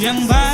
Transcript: yang baik.